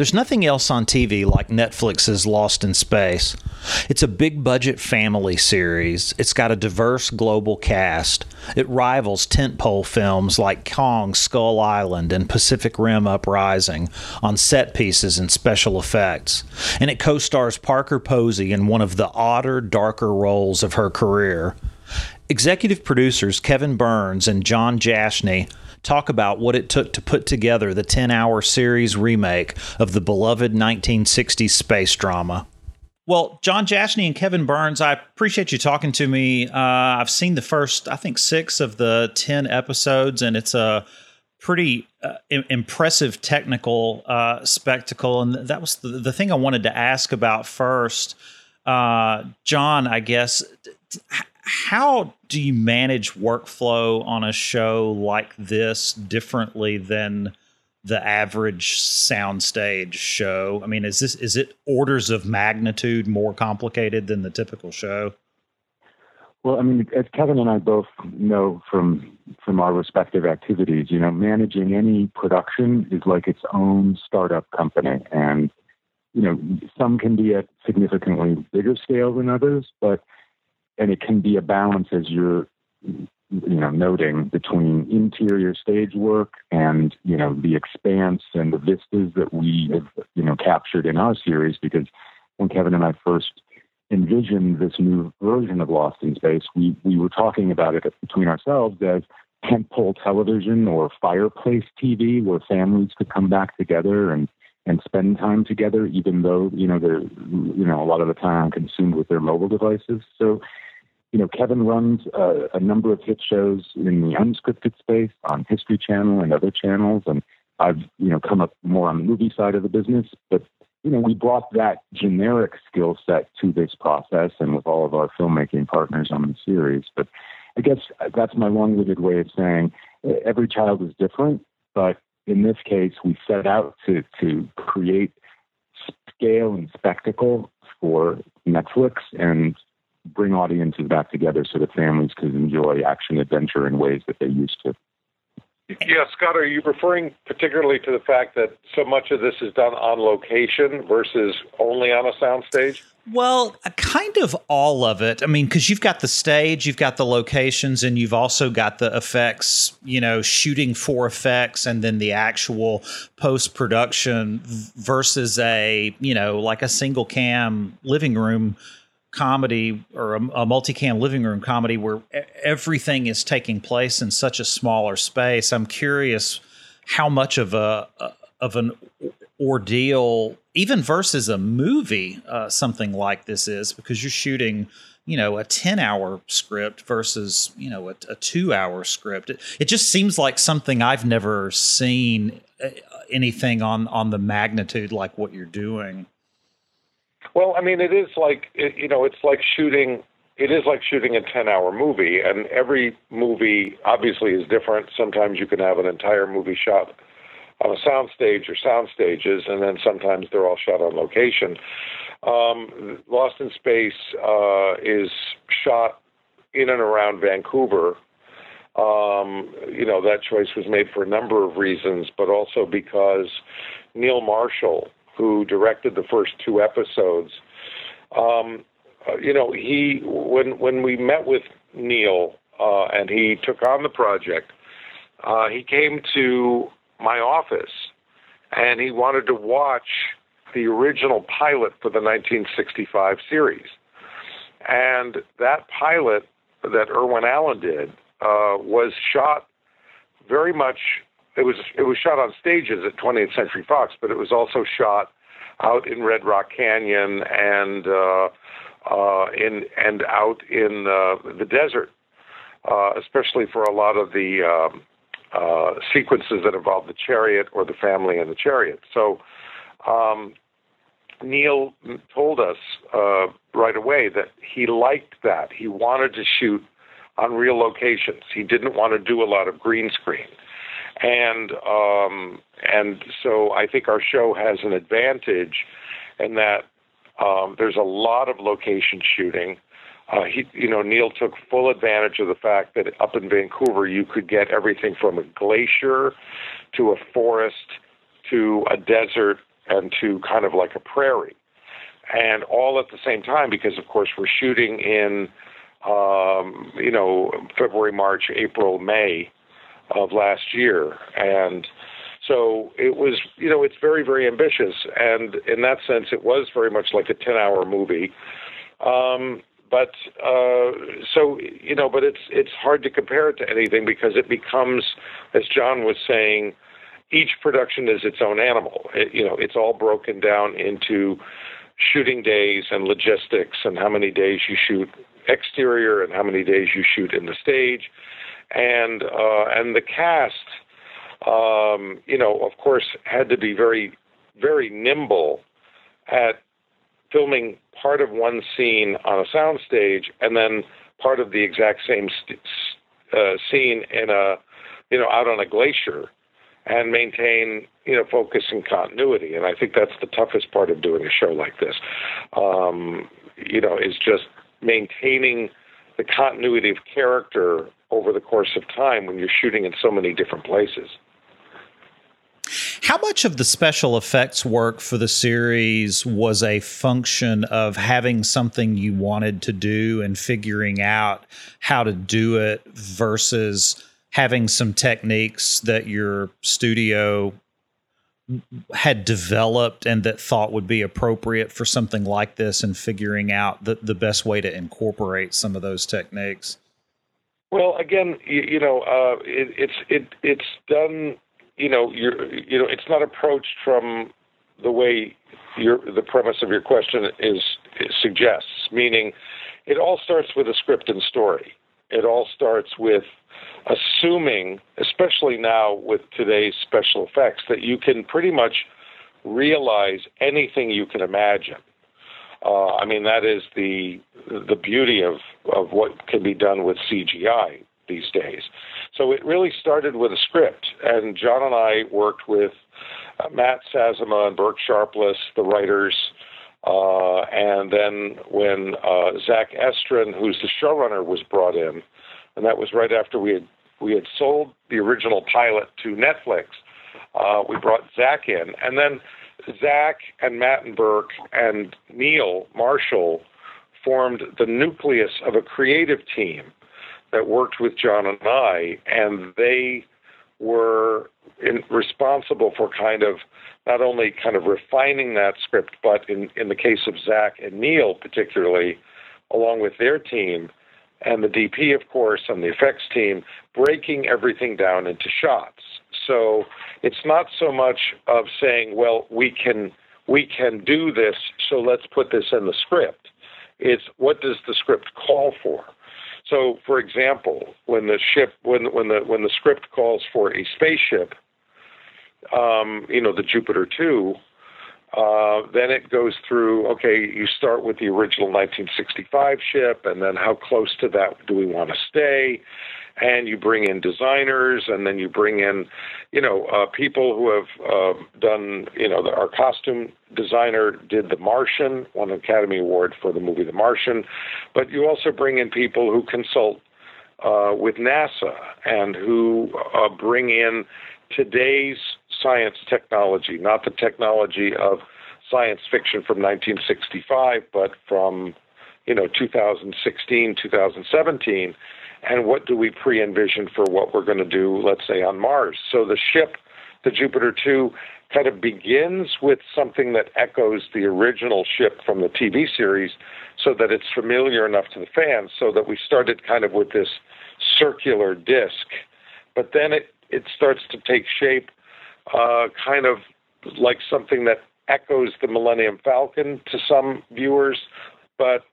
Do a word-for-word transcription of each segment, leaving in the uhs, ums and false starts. There's nothing else on T V like Netflix's Lost in Space. It's a big-budget family series. It's got a diverse global cast. It rivals tentpole films like Kong Skull Island and Pacific Rim Uprising on set pieces and special effects. And it co-stars Parker Posey in one of the odder, darker roles of her career. Executive producers Kevin Burns and John Jashni talk about what it took to put together the ten-hour series remake of the beloved nineteen sixties space drama. Well, John Jashni and Kevin Burns, I appreciate you talking to me. Uh, I've seen the first, I think, six of the ten episodes, and it's a pretty uh, im- impressive technical uh, spectacle. And that was the, the thing I wanted to ask about first. Uh, John, I guess, d- how do you manage workflow on a show like this differently than the average soundstage show? I mean, is this is it orders of magnitude more complicated than the typical show? Well, I mean, as Kevin and I both know from from our respective activities, you know, managing any production is like its own startup company. And, you know, some can be at significantly bigger scale than others, but and it can be a balance, as you're, you know, noting, between interior stage work and, you know, the expanse and the vistas that we have, you know, captured in our series. Because when Kevin and I first envisioned this new version of Lost in Space, we, we were talking about it between ourselves as tentpole television or fireplace T V, where families could come back together and, and spend time together, even though, you know, they're, you know, a lot of the time consumed with their mobile devices. So, you know, Kevin runs uh, a number of hit shows in the unscripted space on History Channel and other channels. And I've, you know, come up more on the movie side of the business. But, you know, we brought that generic skill set to this process and with all of our filmmaking partners on the series. But I guess that's my long-winded way of saying every child is different. But in this case, we set out to, to create scale and spectacle for Netflix and bring audiences back together so that families could enjoy action-adventure in ways that they used to. Yeah, Scott, are you referring particularly to the fact that so much of this is done on location versus only on a soundstage? Well, kind of all of it. I mean, because you've got the stage, you've got the locations, and you've also got the effects, you know, shooting for effects and then the actual post-production versus a, you know, like a single cam living room comedy or a, a multicam living room comedy where everything is taking place in such a smaller space. I'm curious how much of a of an ordeal, even versus a movie, uh, something like this is, because you're shooting, you know, a ten-hour script versus, you know, a, a two-hour script. It, it just seems like something I've never seen anything on on the magnitude like what you're doing. Well, I mean, it is like, you know, it's like shooting, it is like shooting a ten-hour movie, and every movie obviously is different. Sometimes you can have an entire movie shot on a soundstage or sound stages, and then sometimes they're all shot on location. Um, Lost in Space uh, is shot in and around Vancouver. Um, you know, that choice was made for a number of reasons, but also because Neil Marshall, who directed the first two episodes, um, you know, he when when we met with Neil uh, and he took on the project, uh, he came to my office and he wanted to watch the original pilot for the nineteen sixty-five series. And that pilot that Irwin Allen did uh, was shot very much It was it was shot on stages at twentieth Century Fox, but it was also shot out in Red Rock Canyon and uh, uh, in and out in uh, the desert, uh, especially for a lot of the um, uh, sequences that involve the chariot or the family and the chariot. So um, Neil told us uh, right away that he liked that. He wanted to shoot on real locations. He didn't want to do a lot of green screen. And um, and so I think our show has an advantage in that um, there's a lot of location shooting. Uh, he, you know, Neil took full advantage of the fact that up in Vancouver you could get everything from a glacier to a forest to a desert and to kind of like a prairie. And all at the same time, because, of course, we're shooting in, um, you know, February, March, April, May of last year. And so it was, you know, it's very, very ambitious. And in that sense, it was very much like a ten-hour movie. Um, but uh, so, you know, but it's it's hard to compare it to anything because it becomes, as John was saying, each production is its own animal. It, you know, it's all broken down into shooting days and logistics and how many days you shoot exterior and how many days you shoot in the stage. And uh, and the cast, um, you know, of course, had to be very, very nimble at filming part of one scene on a soundstage and then part of the exact same st- uh, scene in a, you know, out on a glacier, and maintain, you know, focus and continuity. And I think that's the toughest part of doing a show like this, um, you know, is just maintaining the continuity of character over the course of time when you're shooting in so many different places. How much of the special effects work for the series was a function of having something you wanted to do and figuring out how to do it versus having some techniques that your studio had developed and that thought would be appropriate for something like this, and figuring out the, the best way to incorporate some of those techniques? Well, again, you, you know, uh, it, it's it it's done. You know, you're, you know, it's not approached from the way your the premise of your question is suggests. Meaning, it all starts with a script and story. It all starts with assuming, especially now with today's special effects, that you can pretty much realize anything you can imagine. Uh, I mean, that is the the beauty of, of what can be done with C G I these days. So it really started with a script, and John and I worked with uh, Matt Sazama and Burke Sharpless, the writers, Uh, and then when uh, Zach Estrin, who's the showrunner, was brought in, and that was right after we had we had sold the original pilot to Netflix, uh, we brought Zach in. And then Zach and Matt and Burke and Neil Marshall formed the nucleus of a creative team that worked with John and I, and they were in, responsible for kind of not only kind of refining that script, but in, in the case of Zach and Neil particularly, along with their team and the D P, of course, and the effects team, breaking everything down into shots. So it's not so much of saying, well, we can we can do this, so let's put this in the script. It's what does the script call for? So, for example, when the ship, when when the when the script calls for a spaceship, um, you know, the Jupiter two, uh, then it goes through. Okay, you start with the original nineteen sixty-five ship, and then how close to that do we want to stay? And you bring in designers, and then you bring in, you know, uh, people who have uh, done, you know, the, our costume designer did The Martian, won an Academy Award for the movie The Martian. But you also bring in people who consult uh, with NASA and who uh, bring in today's science technology, not the technology of science fiction from nineteen sixty-five, but from, you know, two thousand sixteen, two thousand seventeen. And what do we pre-envision for what we're going to do, let's say, on Mars? So the ship, the Jupiter two, kind of begins with something that echoes the original ship from the T V series so that it's familiar enough to the fans, so that we started kind of with this circular disc. But then it, it starts to take shape uh, kind of like something that echoes the Millennium Falcon to some viewers, but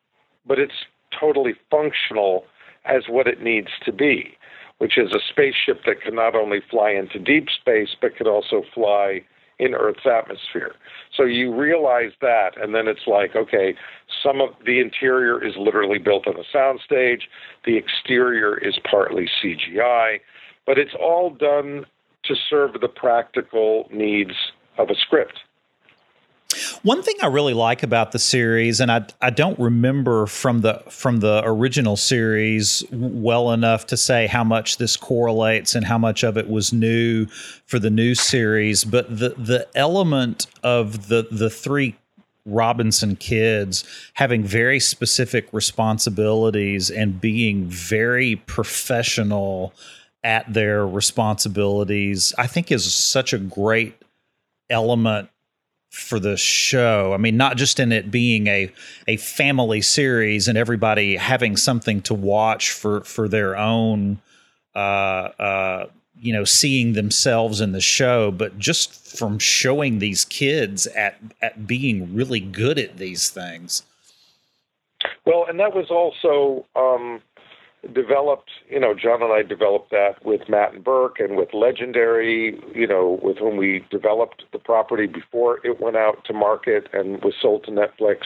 but it's totally functional as what it needs to be, which is a spaceship that can not only fly into deep space, but could also fly in Earth's atmosphere. So you realize that, and then it's like, okay, some of the interior is literally built on a soundstage, the exterior is partly C G I, but it's all done to serve the practical needs of a script. One thing I really like about the series, and I I don't remember from the from the original series well enough to say how much this correlates and how much of it was new for the new series, but the the element of the the three Robinson kids having very specific responsibilities and being very professional at their responsibilities, I think is such a great element for the show. I mean, not just in it being a a family series and everybody having something to watch for for their own, uh, uh, you know, seeing themselves in the show, but just from showing these kids at at being really good at these things. Well, and that was also um, developed, you know, John and I developed that with Matt and Burke and with Legendary, you know, with whom we developed the property before it went out to market and was sold to Netflix.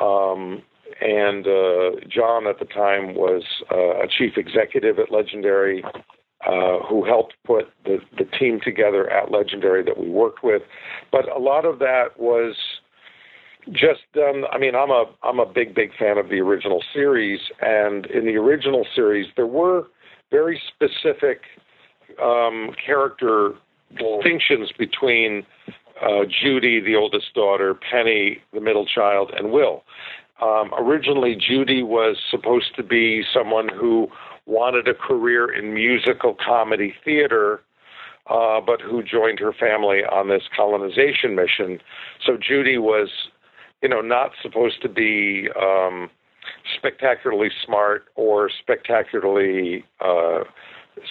Um, and uh, John at the time was uh, a chief executive at Legendary, Uh, who helped put the, the team together at Legendary that we worked with. But a lot of that was just done. I mean, I'm a I'm a big, big fan of the original series. And in the original series, there were very specific um, character distinctions between uh, Judy, the oldest daughter, Penny, the middle child, and Will. Um, originally, Judy was supposed to be someone who wanted a career in musical comedy theater, uh, but who joined her family on this colonization mission. So Judy was, you know, not supposed to be um, spectacularly smart or spectacularly uh,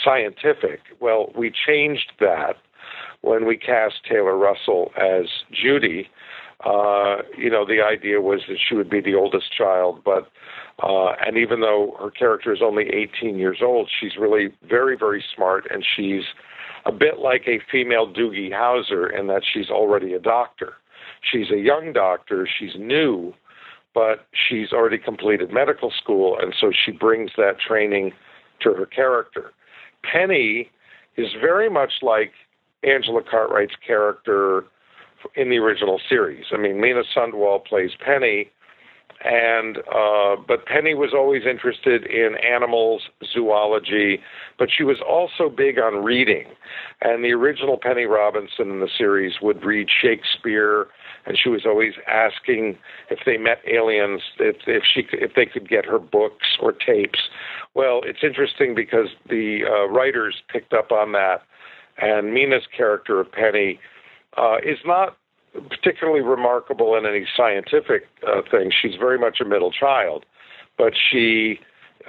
scientific. Well, we changed that when we cast Taylor Russell as Judy. Uh, you know, the idea was that she would be the oldest child, but uh, and even though her character is only eighteen years old, she's really very, very smart, and she's a bit like a female Doogie Howser in that she's already a doctor. She's a young doctor, she's new, but she's already completed medical school, and so she brings that training to her character. Penny is very much like Angela Cartwright's character in the original series. I mean, Lena Sundwall plays Penny, and uh, but Penny was always interested in animals, zoology, but she was also big on reading. And the original Penny Robinson in the series would read Shakespeare, and she was always asking if they met aliens, if, if she if they could get her books or tapes. Well, it's interesting because the uh, writers picked up on that, and Mina's character of Penny Uh, is not particularly remarkable in any scientific uh, thing. She's very much a middle child, but she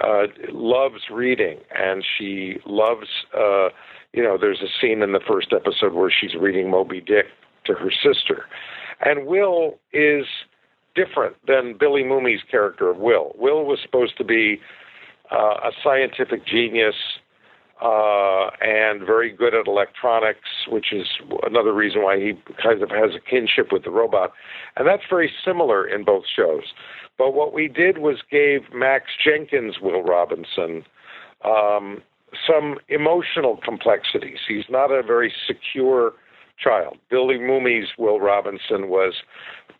uh, loves reading, and she loves, uh, you know, there's a scene in the first episode where she's reading Moby Dick to her sister. And Will is different than Billy Mooney's character of Will. Will was supposed to be uh, a scientific genius, Uh, and very good at electronics, which is another reason why he kind of has a kinship with the robot. And that's very similar in both shows. But what we did was gave Max Jenkins, Will Robinson, um, some emotional complexities. He's not a very secure child. Billy Mooney's Will Robinson was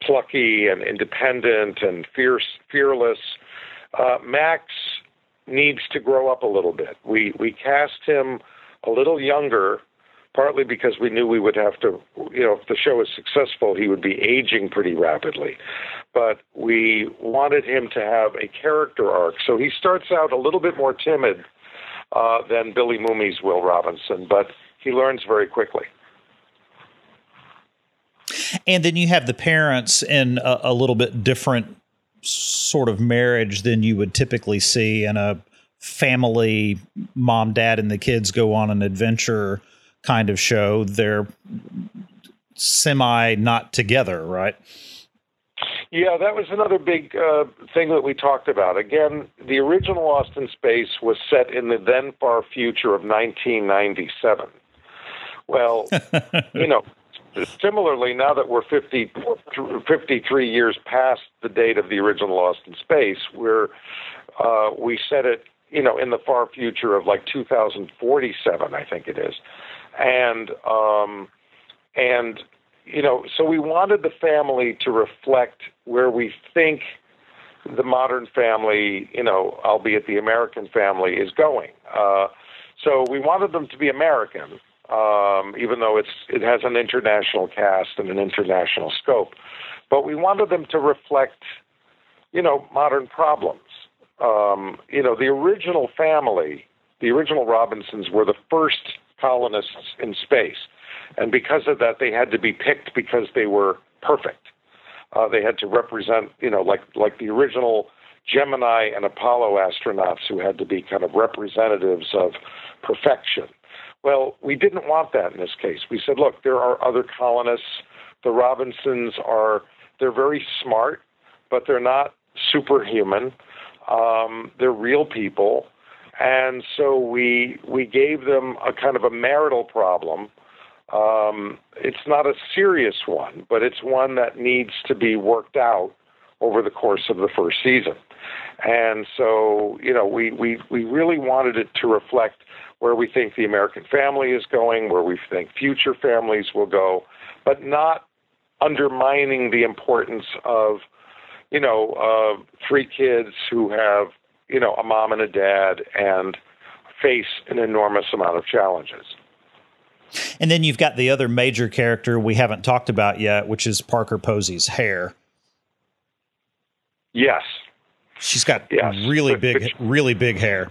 plucky and independent and fierce, fearless. Uh, Max needs to grow up a little bit. We we cast him a little younger, partly because we knew we would have to, you know, if the show is successful, he would be aging pretty rapidly. But we wanted him to have a character arc. So he starts out a little bit more timid uh, than Billy Mooney's Will Robinson, but he learns very quickly. And then you have the parents in a, a little bit different sort of marriage than you would typically see in a family mom, dad, and the kids go on an adventure kind of show. They're semi not together, right? Yeah, that was another big uh, thing that we talked about. Again, the original Lost in Space was set in the then far future of nineteen ninety-seven. Well, you know, similarly, now that we're fifty, fifty-three years past the date of the original Lost in Space, we're, uh, we set it, you know, in the far future of like two thousand forty-seven, I think it is. And, um, and you know, so we wanted the family to reflect where we think the modern family, you know, albeit the American family, is going. Uh, so we wanted them to be American, um, even though it's it has an international cast and an international scope. But we wanted them to reflect, you know, modern problems. Um, you know, the original family, the original Robinsons, were the first colonists in space. And because of that, they had to be picked because they were perfect. Uh, they had to represent, you know, like like the original Gemini and Apollo astronauts who had to be kind of representatives of perfection. Well, we didn't want that in this case. We said, look, there are other colonists. The Robinsons are, they're very smart, but they're not superhuman. Um, they're real people. And so we we gave them a kind of a marital problem. Um, it's not a serious one, but it's one that needs to be worked out over the course of the first season. And so, you know, we, we, we really wanted it to reflect where we think the American family is going, where we think future families will go, but not undermining the importance of, you know, uh, three kids who have, you know, a mom and a dad and face an enormous amount of challenges. And then you've got the other major character we haven't talked about yet, which is Parker Posey's hair. Yes. She's got yes. really which, big, which, really big hair.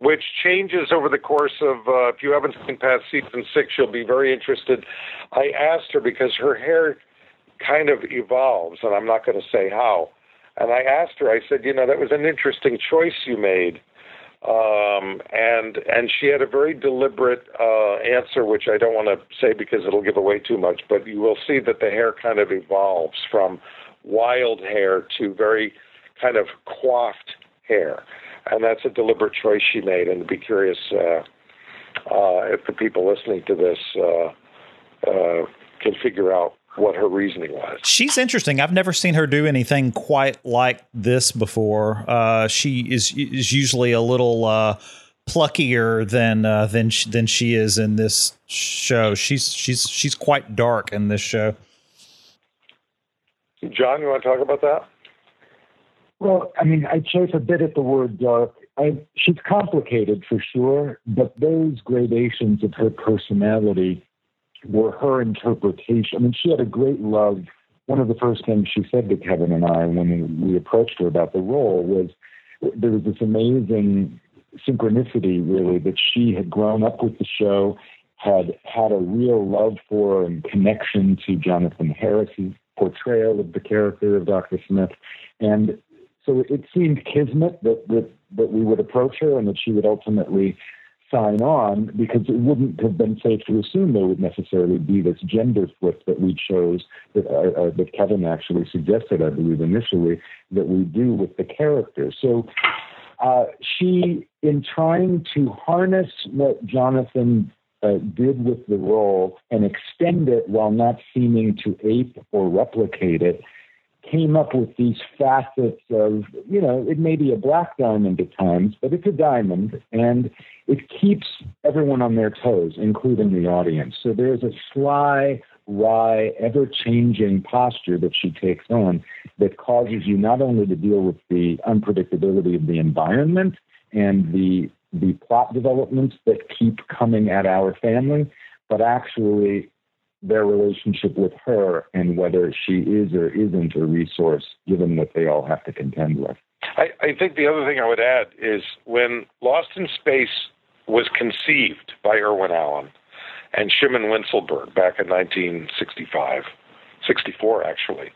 Which changes over the course of, uh, if you haven't seen past season six, you'll be very interested. I asked her because her hair kind of evolves, and I'm not going to say how. And I asked her, I said, you know, that was an interesting choice you made. Um, and, and she had a very deliberate, uh, answer, which I don't want to say because it'll give away too much, but you will see that the hair kind of evolves from wild hair to very kind of coiffed hair. And that's a deliberate choice she made. And I'd be curious, uh, uh, if the people listening to this, uh, uh, can figure out what her reasoning was. She's interesting. I've never seen her do anything quite like this before. Uh, she is is usually a little uh, pluckier than uh, than she, than she is in this show. She's she's she's quite dark in this show. John, you want to talk about that? Well, I mean, I chafe a bit at the word dark. I, she's complicated for sure, but those gradations of her personality were her interpretation. I mean, she had a great love. One of the first things she said to Kevin and I when we approached her about the role was there was this amazing synchronicity, really, that she had grown up with the show, had had a real love for and connection to Jonathan Harris's portrayal of the character of Doctor Smith. And so it seemed kismet that, that, that we would approach her and that she would ultimately sign on, because it wouldn't have been safe to assume there would necessarily be this gender flip that we chose, that, uh, uh, that Kevin actually suggested, I believe, initially, that we do with the character. So uh, she, in trying to harness what Jonathan uh, did with the role and extend it while not seeming to ape or replicate it, came up with these facets of, you know, it may be a black diamond at times, but it's a diamond, and it keeps everyone on their toes, including the audience. So there's a sly, wry, ever-changing posture that she takes on that causes you not only to deal with the unpredictability of the environment and the the plot developments that keep coming at our family, but actually their relationship with her and whether she is or isn't a resource, given what they all have to contend with. I, I think the other thing I would add is when Lost in Space was conceived by Irwin Allen and Shimon Winselberg back in nineteen sixty-five, sixty-four actually,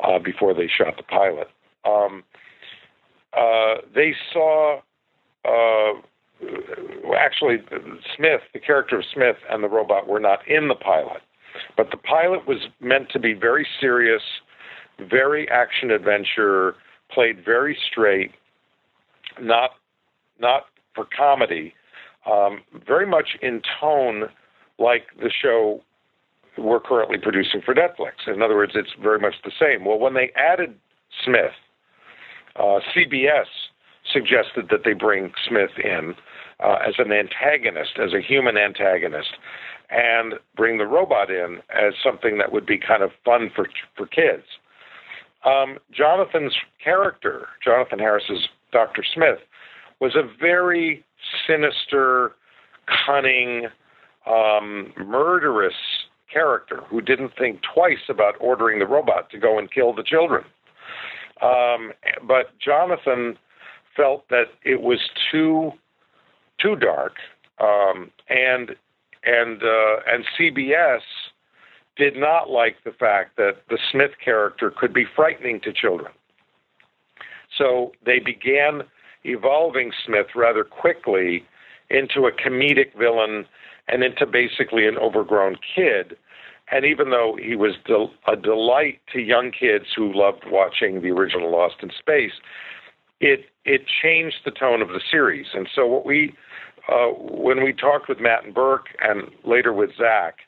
uh, before they shot the pilot, um, uh, they saw uh, actually Smith, the character of Smith and the robot were not in the pilot. But the pilot was meant to be very serious, very action-adventure, played very straight, not not for comedy, um, very much in tone like the show we're currently producing for Netflix. In other words, it's very much the same. Well, when they added Smith, uh, C B S suggested that they bring Smith in uh, as an antagonist, as a human antagonist, and bring the robot in as something that would be kind of fun for for kids. Um, Jonathan's character, Jonathan Harris's Doctor Smith, was a very sinister, cunning, um, murderous character who didn't think twice about ordering the robot to go and kill the children. Um, but Jonathan felt that it was too too dark, um, and and uh, and C B S did not like the fact that the Smith character could be frightening to children. So they began evolving Smith rather quickly into a comedic villain and into basically an overgrown kid. And even though he was del- a delight to young kids who loved watching the original Lost in Space, it it changed the tone of the series. And so what we uh, when we talked with Matt and Burke and later with Zach,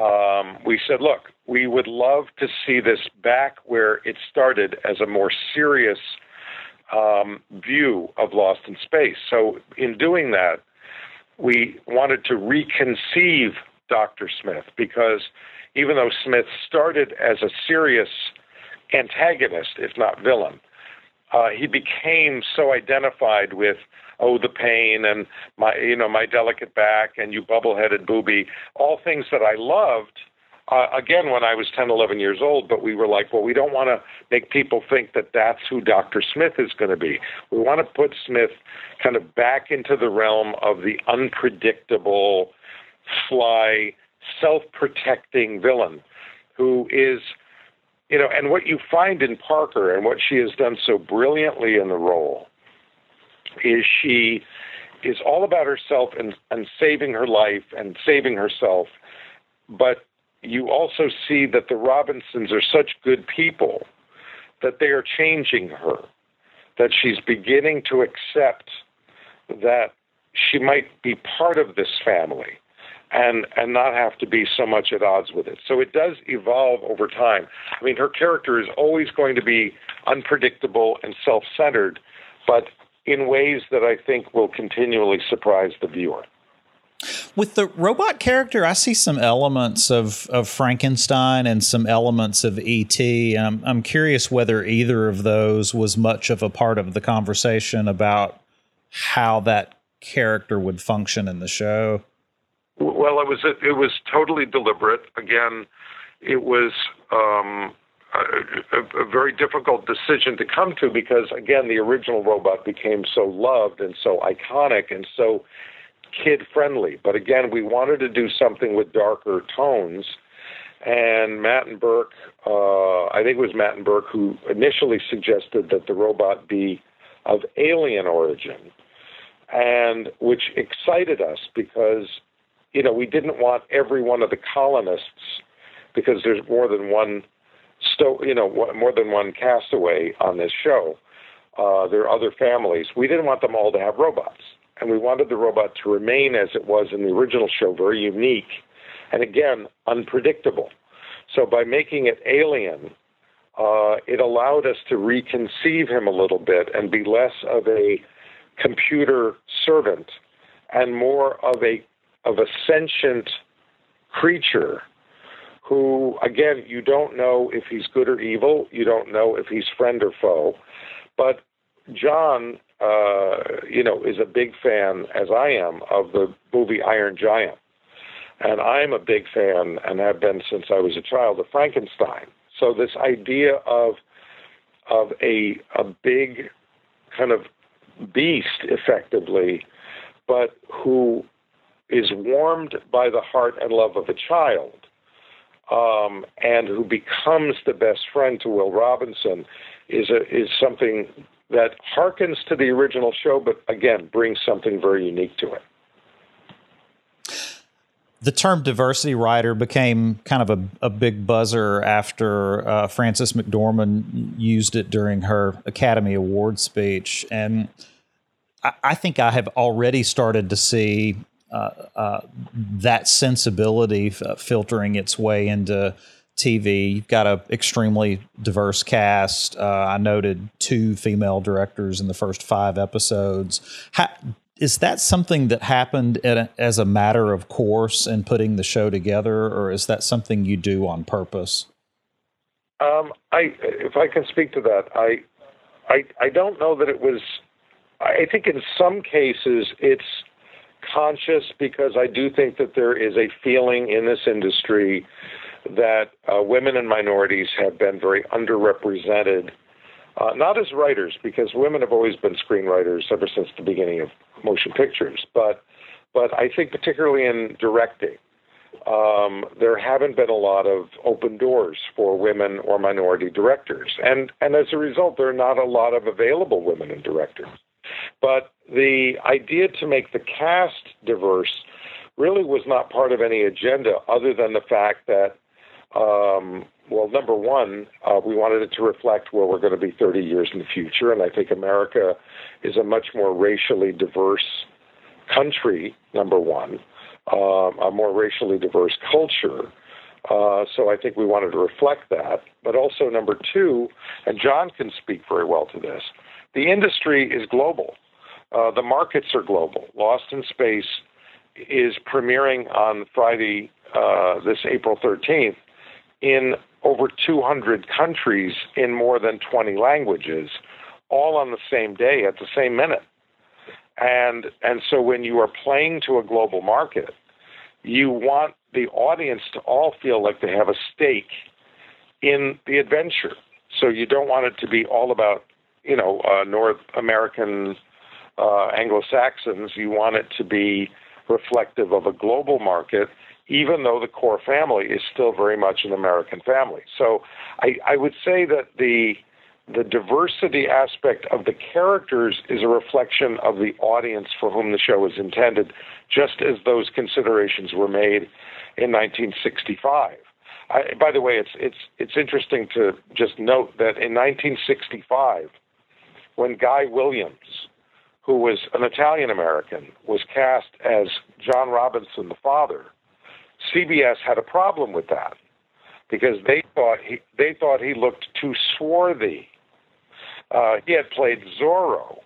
um, we said, look, we would love to see this back where it started, as a more serious um, view of Lost in Space. So in doing that, we wanted to reconceive Doctor Smith, because even though Smith started as a serious antagonist, if not villain, uh, he became so identified with, oh, the pain and my, you know, my delicate back and you bubble-headed booby, all things that I loved, uh, again, when I was ten, eleven years old, but we were like, well, we don't want to make people think that that's who Doctor Smith is going to be. We want to put Smith kind of back into the realm of the unpredictable, fly, self-protecting villain who is, you know, and what you find in Parker and what she has done so brilliantly in the role is she is all about herself and, and saving her life and saving herself. But you also see that the Robinsons are such good people that they are changing her, that she's beginning to accept that she might be part of this family and and not have to be so much at odds with it. So it does evolve over time. I mean, her character is always going to be unpredictable and self-centered, but in ways that I think will continually surprise the viewer. With the robot character, I see some elements of, of Frankenstein and some elements of E T. And I'm, I'm curious whether either of those was much of a part of the conversation about how that character would function in the show. Well, it was it was totally deliberate. Again, it was um, a, a very difficult decision to come to, because, again, the original robot became so loved and so iconic and so kid-friendly. But, again, we wanted to do something with darker tones. And Matt and Burke, uh, I think it was Matt and Burke, who initially suggested that the robot be of alien origin, and which excited us because, you know, we didn't want every one of the colonists, because there's more than one, sto- you know, more than one castaway on this show. Uh, there are other families. We didn't want them all to have robots, and we wanted the robot to remain as it was in the original show, very unique and, again, unpredictable. So by making it alien, uh, it allowed us to reconceive him a little bit and be less of a computer servant and more of a of a sentient creature who, again, you don't know if he's good or evil. You don't know if he's friend or foe. But John, uh, you know, is a big fan, as I am, of the movie Iron Giant. And I'm a big fan, and have been since I was a child, of Frankenstein. So this idea of of a a big kind of beast, effectively, but who is warmed by the heart and love of a child, um, and who becomes the best friend to Will Robinson, is a, is something that harkens to the original show, but, again, brings something very unique to it. The term diversity writer became kind of a, a big buzzer after uh, Frances McDormand used it during her Academy Award speech. And I, I think I have already started to see Uh, uh, that sensibility f- filtering its way into T V. You've got an extremely diverse cast. Uh, I noted two female directors in the first five episodes. How, Is that something that happened a, as a matter of course in putting the show together, or is that something you do on purpose? Um, I, if I can speak to that, I, I, I don't know that it was. I think in some cases it's conscious, because I do think that there is a feeling in this industry that uh, women and minorities have been very underrepresented. Uh, not as writers, because women have always been screenwriters ever since the beginning of motion pictures, but but I think particularly in directing, um, there haven't been a lot of open doors for women or minority directors, and and as a result, there are not a lot of available women in directors. But the idea to make the cast diverse really was not part of any agenda, other than the fact that. Um, Well, number one, uh, we wanted it to reflect where we're going to be thirty years in the future, and I think America is a much more racially diverse country, number one, um, a more racially diverse culture. Uh, so I think we wanted to reflect that. But also, number two, and John can speak very well to this, the industry is global. Uh, the markets are global. Lost in Space is premiering on Friday, uh, this April thirteenth, in over two hundred countries in more than twenty languages, all on the same day at the same minute. And and so when you are playing to a global market, you want the audience to all feel like they have a stake in the adventure. So you don't want it to be all about, you know, uh, North American uh, Anglo-Saxons. You want it to be reflective of a global market, even though the core family is still very much an American family. So I, I would say that the the diversity aspect of the characters is a reflection of the audience for whom the show is intended, just as those considerations were made in nineteen sixty-five. I, by the way, it's it's it's interesting to just note that in nineteen sixty-five, when Guy Williams, who was an Italian-American, was cast as John Robinson, the father, C B S had a problem with that, because they thought he, they thought he looked too swarthy. Uh, he had played Zorro,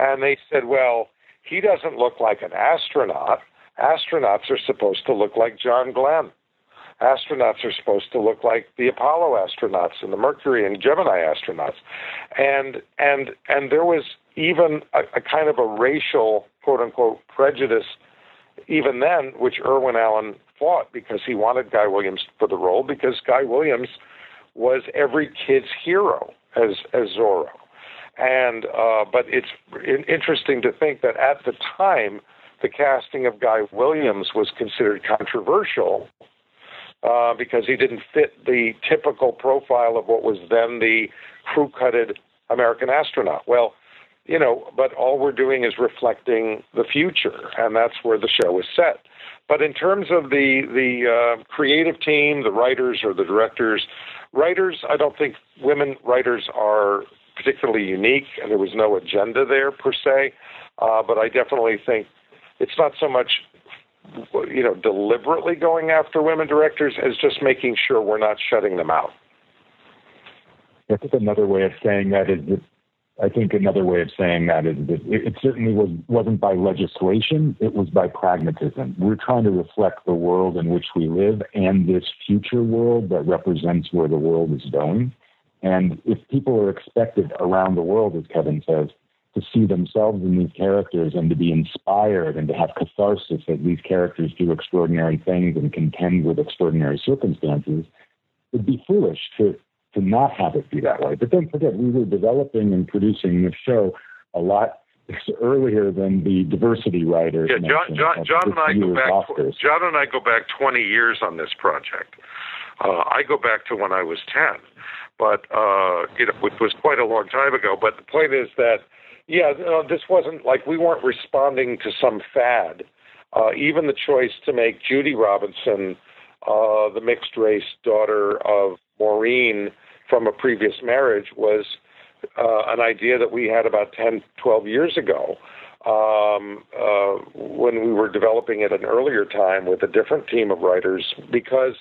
and they said, well, he doesn't look like an astronaut. Astronauts are supposed to look like John Glenn. Astronauts are supposed to look like the Apollo astronauts and the Mercury and Gemini astronauts. And and and there was even a, a kind of a racial, quote-unquote, prejudice even then, which Irwin Allen fought, because he wanted Guy Williams for the role, because Guy Williams was every kid's hero as as Zorro. And uh, but it's interesting to think that at the time, the casting of Guy Williams was considered controversial uh, because he didn't fit the typical profile of what was then the crew-cutted American astronaut. Well, you know, but all we're doing is reflecting the future, and that's where the show is set. But in terms of the the uh, creative team, the writers or the directors, writers, I don't think women writers are particularly unique, and there was no agenda there per se. Uh, but I definitely think it's not so much, you know, deliberately going after women directors as just making sure we're not shutting them out. I think another way of saying that is that I think another way of saying that is that it certainly was, wasn't by legislation. It was by pragmatism. We're trying to reflect the world in which we live and this future world that represents where the world is going. And if people are expected around the world, as Kevin says, to see themselves in these characters and to be inspired and to have catharsis as these characters do extraordinary things and contend with extraordinary circumstances, it'd be foolish to to not have it be that way. But don't forget, we were developing and producing this show a lot earlier than the diversity writers. Yeah, John, John, John and I go back. Tw- John and I go back twenty years on this project. Uh, I go back to when I was ten, but uh, it, it was quite a long time ago. But the point is that, yeah, uh, this wasn't like we weren't responding to some fad. Uh, even the choice to make Judy Robinson uh, the mixed race daughter of Maureen from a previous marriage was uh, an idea that we had about ten, twelve years ago um, uh, when we were developing it an earlier time with a different team of writers, because,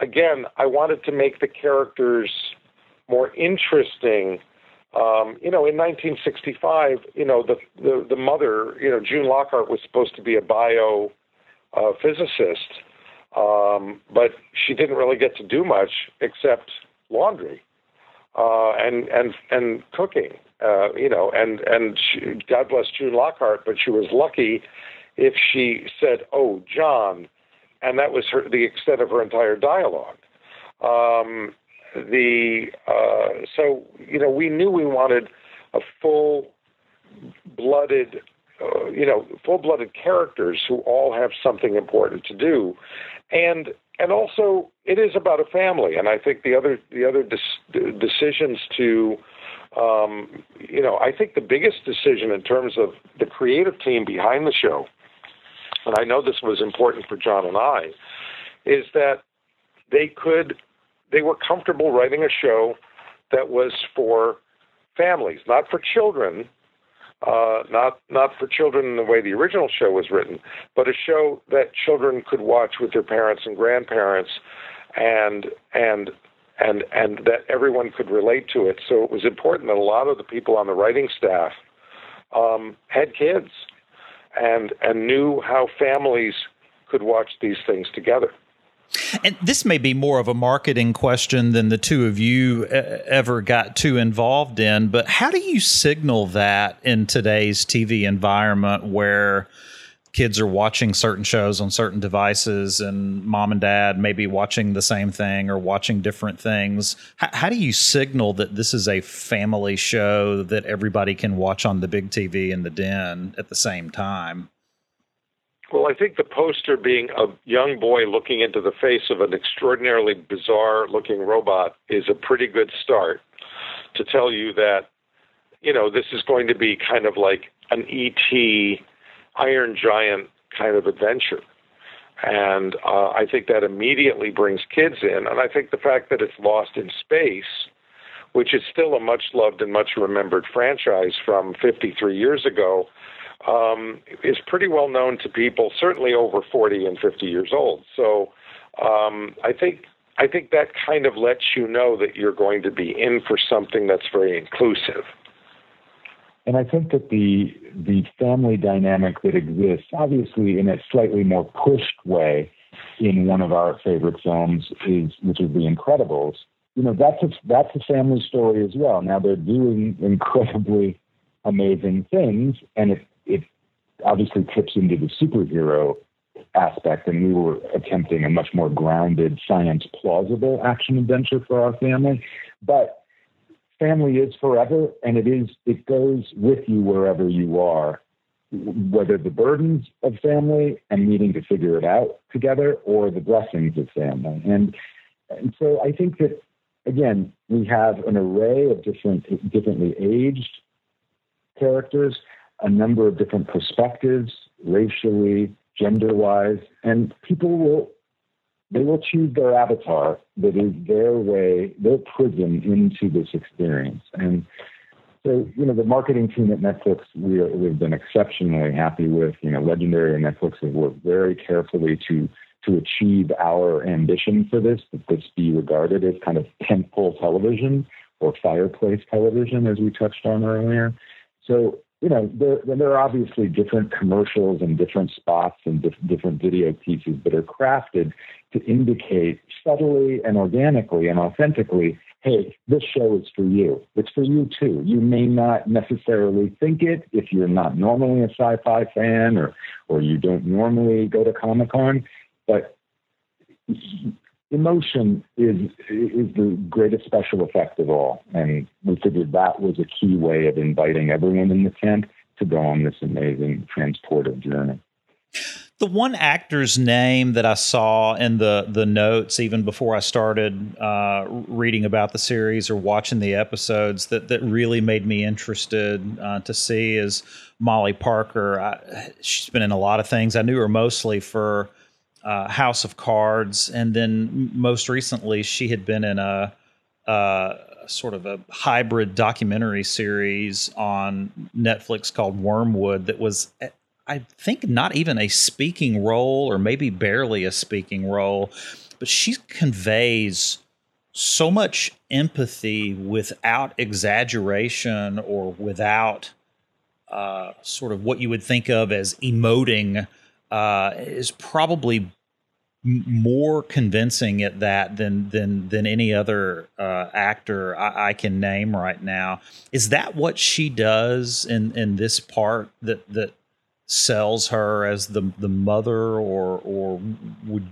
again, I wanted to make the characters more interesting Um, you know, in nineteen sixty-five, you know, the, the, the mother, you know, June Lockhart was supposed to be a bio uh, physicist, um, but she didn't really get to do much except laundry uh, and and and cooking. Uh, you know, and and she, God bless June Lockhart, but she was lucky if she said, "Oh, John," and that was her, the extent of her entire dialogue. Um, the uh, so you know, we knew we wanted a full-blooded, uh, you know, full-blooded characters who all have something important to do, and and also it is about a family. And I think the other the other des- decisions to Um, you know, I think the biggest decision in terms of the creative team behind the show, and I know this was important for John and I, is that they could, they were comfortable writing a show that was for families, not for children, uh, not not for children in the way the original show was written, but a show that children could watch with their parents and grandparents, and and. And, and that everyone could relate to it. So it was important that a lot of the people on the writing staff um, had kids and and knew how families could watch these things together. And this may be more of a marketing question than the two of you ever got too involved in, but how do you signal that in today's T V environment where kids are watching certain shows on certain devices and mom and dad may be watching the same thing or watching different things? H- how do you signal that this is a family show that everybody can watch on the big T V in the den at the same time? Well, I think the poster being a young boy looking into the face of an extraordinarily bizarre looking robot is a pretty good start to tell you that, you know, this is going to be kind of like an E T Iron Giant kind of adventure. And uh, I think that immediately brings kids in. And I think the fact that it's Lost in Space, which is still a much loved and much remembered franchise from fifty-three years ago, um, is pretty well known to people, certainly over forty and fifty years old. So um, I think I think that kind of lets you know that you're going to be in for something that's very inclusive. And I think that the the family dynamic that exists, obviously in a slightly more pushed way, in one of our favorite films, is which is The Incredibles. You know, that's a, that's a family story as well. Now they're doing incredibly amazing things, and it it obviously tips into the superhero aspect. And we were attempting a much more grounded, science plausible action adventure for our family, but family is forever, and it is it goes with you wherever you are, whether the burdens of family and needing to figure it out together or the blessings of family. And, and so I think that, again, we have an array of different, differently aged characters, a number of different perspectives, racially, gender-wise, and people will They will choose their avatar that is their way, their prism into this experience. And so, you know, the marketing team at Netflix, we are, we've been exceptionally happy with. You know, Legendary and Netflix have worked very carefully to to achieve our ambition for this, that this be regarded as kind of tentpole television or fireplace television, as we touched on earlier. So, you know, there, there are obviously different commercials and different spots and dif- different video pieces that are crafted to indicate subtly and organically and authentically, hey, this show is for you. It's for you, too. You may not necessarily think it if you're not normally a sci-fi fan or, or you don't normally go to Comic-Con, but emotion is is the greatest special effect of all, and we figured that was a key way of inviting everyone in the tent to go on this amazing transportive journey. The one actor's name that I saw in the, the notes, even before I started uh, reading about the series or watching the episodes, that, that really made me interested uh, to see is Molly Parker. I, she's been in a lot of things. I knew her mostly for Uh, House of Cards, and then most recently she had been in a uh, sort of a hybrid documentary series on Netflix called Wormwood that was, I think, not even a speaking role or maybe barely a speaking role, but she conveys so much empathy without exaggeration or without uh, sort of what you would think of as emoting uh, is probably more convincing at that than than than any other uh, actor I, I can name right now. Is that what she does in, in this part that that sells her as the the mother, or or would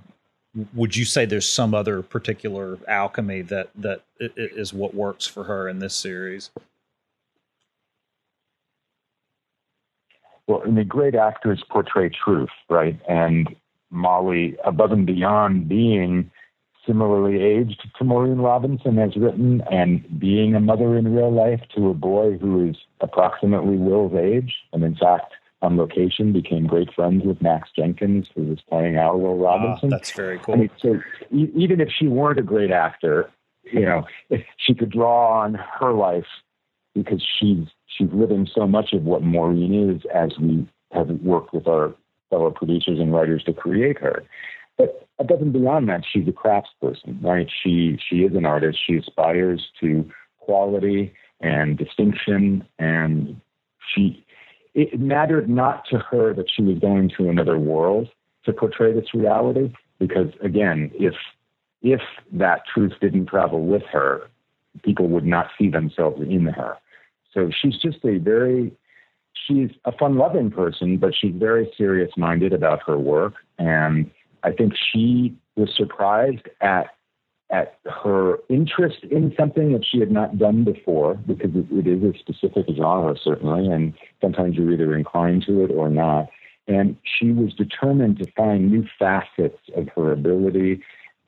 would you say there's some other particular alchemy that that is what works for her in this series? Well, I mean, great actors portray truth, right? And Molly, above and beyond being similarly aged to Maureen Robinson, has written, and being a mother in real life to a boy who is approximately Will's age, and in fact, on location, became great friends with Max Jenkins, who was playing our Will Robinson. Oh, that's very cool. I mean, so e- even if she weren't a great actor, you know, if she could draw on her life, because she's she's living so much of what Maureen is, as we have worked with our fellow producers and writers to create her. But above and beyond that, she's a craftsperson, right? She she is an artist. She aspires to quality and distinction, and she. It mattered not to her that she was going to another world to portray this reality, because again, if if that truth didn't travel with her, people would not see themselves in her. So she's just a very, she's a fun-loving person, but she's very serious-minded about her work. And I think she was surprised at at her interest in something that she had not done before, because it, it is a specific genre, certainly, and sometimes you're either inclined to it or not. And she was determined to find new facets of her ability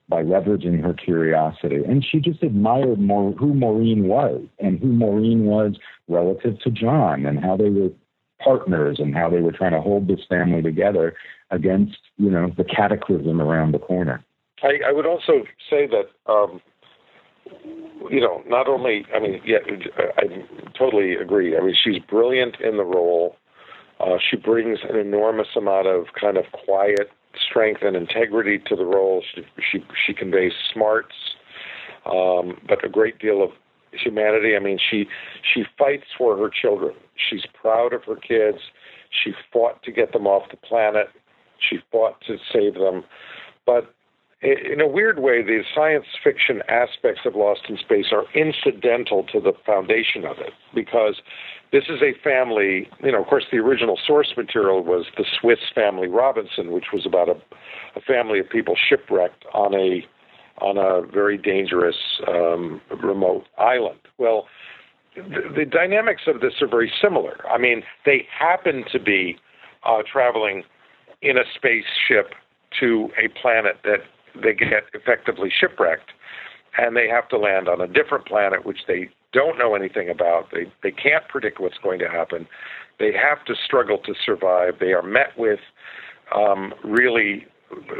by leveraging her curiosity. And she just admired more who Maureen was, and who Maureen was relative to John, and how they were partners, and how they were trying to hold this family together against, you know, the cataclysm around the corner. I, I would also say that, um, you know, not only, I mean, yeah, I totally agree. I mean, she's brilliant in the role. Uh, she brings an enormous amount of kind of quiet strength and integrity to the role. She she, she conveys smarts, um, but a great deal of humanity. I mean, she she fights for her children. She's proud of her kids. She fought to get them off the planet. She fought to save them. But in a weird way, the science fiction aspects of Lost in Space are incidental to the foundation of it, because this is a family, you know, of course, the original source material was the Swiss Family Robinson, which was about a, a family of people shipwrecked on a on a very dangerous um, remote island. Well, the, the dynamics of this are very similar. I mean, they happen to be uh, traveling in a spaceship to a planet that they get effectively shipwrecked, and they have to land on a different planet, which they don't know anything about. They they can't predict what's going to happen. They have to struggle to survive. They are met with um, really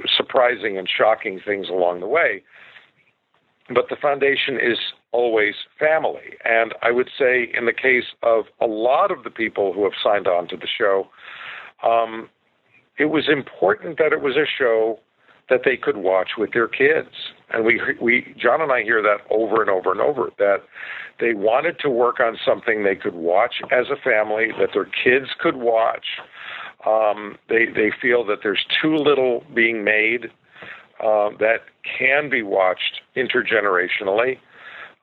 surprising and shocking things along the way. But the foundation is always family. And I would say in the case of a lot of the people who have signed on to the show, um, it was important that it was a show that they could watch with their kids. And we, we, John and I hear that over and over and over, that they wanted to work on something they could watch as a family, that their kids could watch. Um, they, they feel that there's too little being made uh, that can be watched intergenerationally.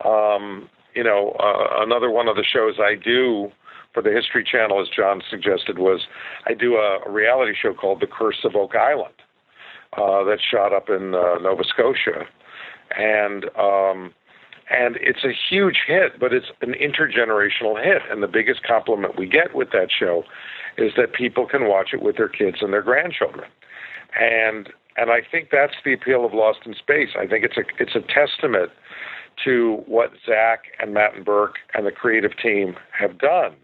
Um, you know, uh, another one of the shows I do for the History Channel, as John suggested, was I do a, a reality show called The Curse of Oak Island. Uh, that's shot up in uh, Nova Scotia, and um, and it's a huge hit, but it's an intergenerational hit. And the biggest compliment we get with that show is that people can watch it with their kids and their grandchildren, and and I think that's the appeal of Lost in Space. I think it's a it's a testament to what Zach and Matt and Burke and the creative team have done.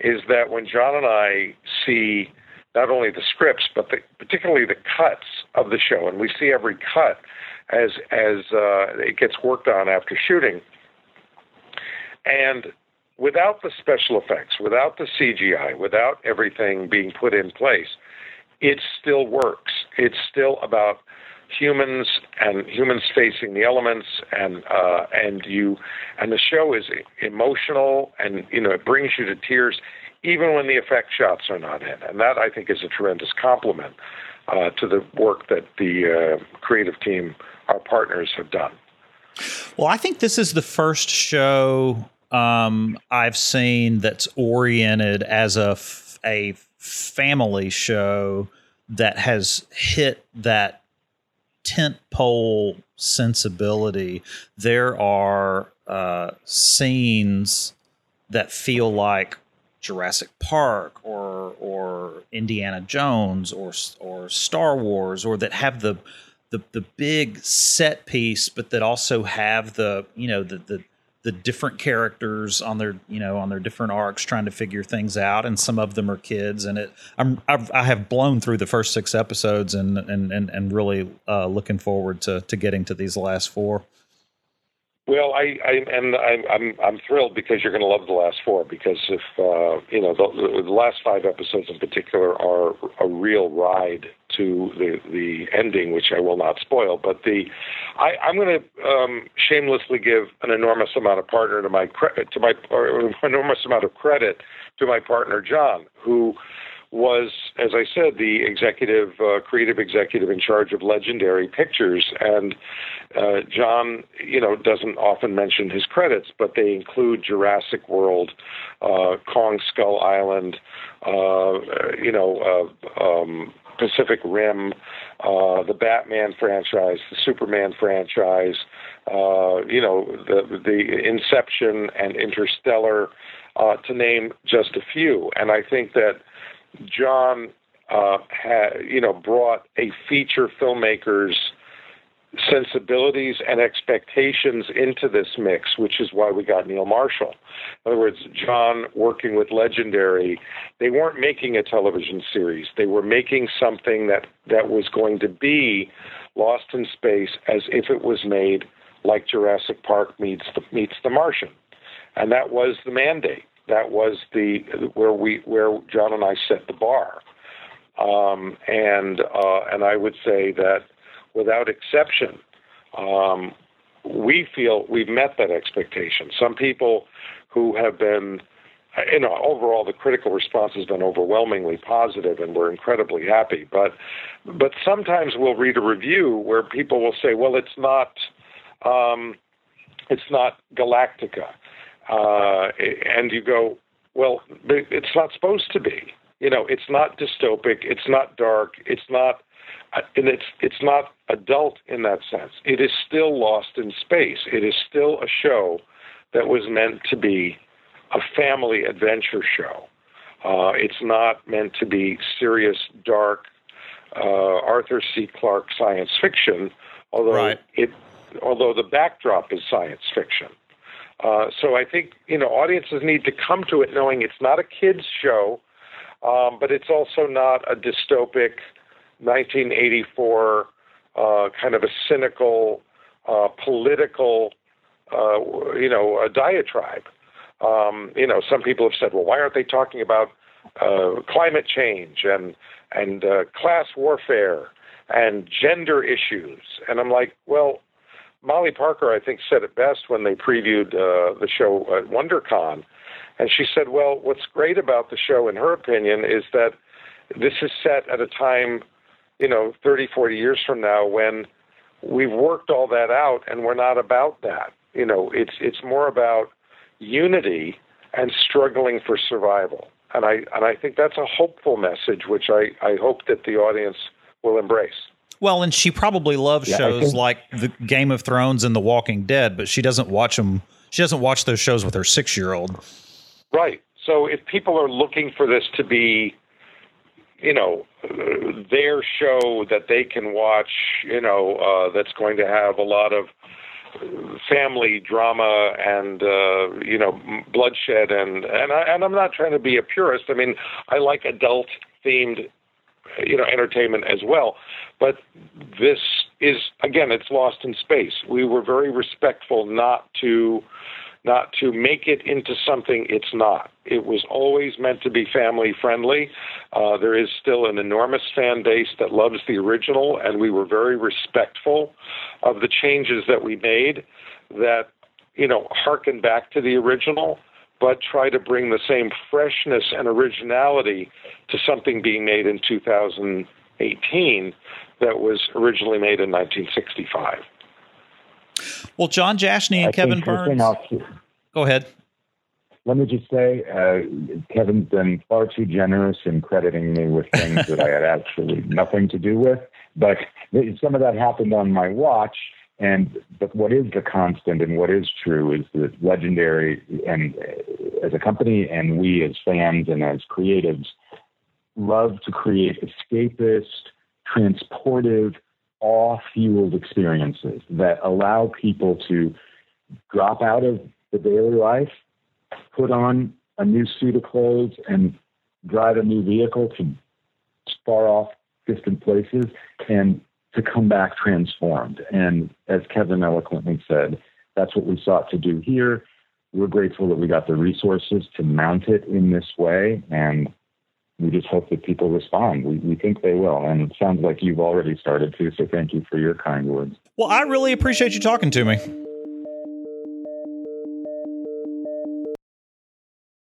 Is that when John and I see not only the scripts, but the, particularly the cuts of the show, and we see every cut as as uh, it gets worked on after shooting. And without the special effects, without the C G I, without everything being put in place, it still works. It's still about humans and humans facing the elements, and uh, and you, and the show is emotional, and you know it brings you to tears, even when the effect shots are not in, and that I think is a tremendous compliment uh, to the work that the uh, creative team, our partners, have done. Well, I think this is the first show um, I've seen that's oriented as a f- a family show that has hit that tentpole sensibility. There are uh, scenes that feel like Jurassic Park or or Indiana Jones or or Star Wars, or that have the the the big set piece, but that also have the you know the the the different characters on their you know on their different arcs trying to figure things out, and some of them are kids. And it I'm I've, I have blown through the first six episodes, and and and, and really uh, looking forward to to getting to these last four. Well, I, I and I'm I'm I'm thrilled because you're going to love the last four, because if uh, you know the, the last five episodes in particular are a real ride to the, the ending, which I will not spoil. But the I, I'm going to um, shamelessly give an enormous amount of partner to my credit to my or enormous amount of credit to my partner John, who was, as I said, the executive, uh, creative executive in charge of Legendary Pictures. And uh, John, you know, doesn't often mention his credits, but they include Jurassic World, uh, Kong Skull Island, uh, you know, uh, um, Pacific Rim, uh, the Batman franchise, the Superman franchise, uh, you know, the, the Inception and Interstellar, uh, to name just a few. And I think that John, uh, had, you know, brought a feature filmmaker's sensibilities and expectations into this mix, which is why we got Neil Marshall. In other words, John working with Legendary, they weren't making a television series. They were making something that, that was going to be Lost in Space as if it was made like Jurassic Park meets the, meets The Martian. And that was the mandate. That was the where we where John and I set the bar, um, and uh, and I would say that without exception, um, we feel we've met that expectation. Some people who have been, you know, overall the critical response has been overwhelmingly positive, and we're incredibly happy. But but sometimes we'll read a review where people will say, well, it's not um, it's not Galactica. Uh, and you go, well, it's not supposed to be. You know, it's not dystopic. It's not dark. It's not, and it's it's not adult in that sense. It is still Lost in Space. It is still a show that was meant to be a family adventure show. Uh, it's not meant to be serious, dark uh, Arthur C. Clarke science fiction. Although right. it, although the backdrop is science fiction. Uh, so I think, you know, audiences need to come to it knowing it's not a kids' show, um, but it's also not a dystopic nineteen eighty-four uh, kind of a cynical, uh, political, uh, you know, a diatribe. Um, you know, some people have said, well, why aren't they talking about uh, climate change and, and uh, class warfare and gender issues? And I'm like, well, Molly Parker, I think, said it best when they previewed uh, the show at WonderCon. And she said, well, what's great about the show, in her opinion, is that this is set at a time, you know, thirty, forty years from now when we've worked all that out and we're not about that. You know, it's it's more about unity and struggling for survival. And I, and I think that's a hopeful message, which I, I hope that the audience will embrace. Well, and she probably loves yeah, shows like the Game of Thrones and The Walking Dead, but she doesn't watch them. She doesn't watch those shows with her six-year-old. Right. So if people are looking for this to be, you know, their show that they can watch, you know, uh, that's going to have a lot of family drama and, uh, you know, bloodshed, and and, I, and I'm not trying to be a purist. I mean, I like adult-themed, you know, entertainment as well. But this is, again, it's Lost in Space. We were very respectful not to not to make it into something it's not. It was always meant to be family friendly. Uh, there is still an enormous fan base that loves the original, and we were very respectful of the changes that we made that, you know, harken back to the original, but try to bring the same freshness and originality to something being made in two thousand eighteen that was originally made in nineteen sixty-five. Well, John Jashni and I Kevin Burns. Go ahead. Let me just say, uh, Kevin's been far too generous in crediting me with things that I had absolutely nothing to do with. But some of that happened on my watch. And but what is the constant and what is true is that Legendary, and as a company, and we as fans and as creatives, love to create escapist, transportive, awe-fueled experiences that allow people to drop out of the daily life, put on a new suit of clothes, and drive a new vehicle to far-off distant places, and to come back transformed. And as Kevin eloquently said, that's what we sought to do here. We're grateful that we got the resources to mount it in this way, and we just hope that people respond. We, we think they will, and it sounds like you've already started to, so thank you for your kind words. Well, I really appreciate you talking to me.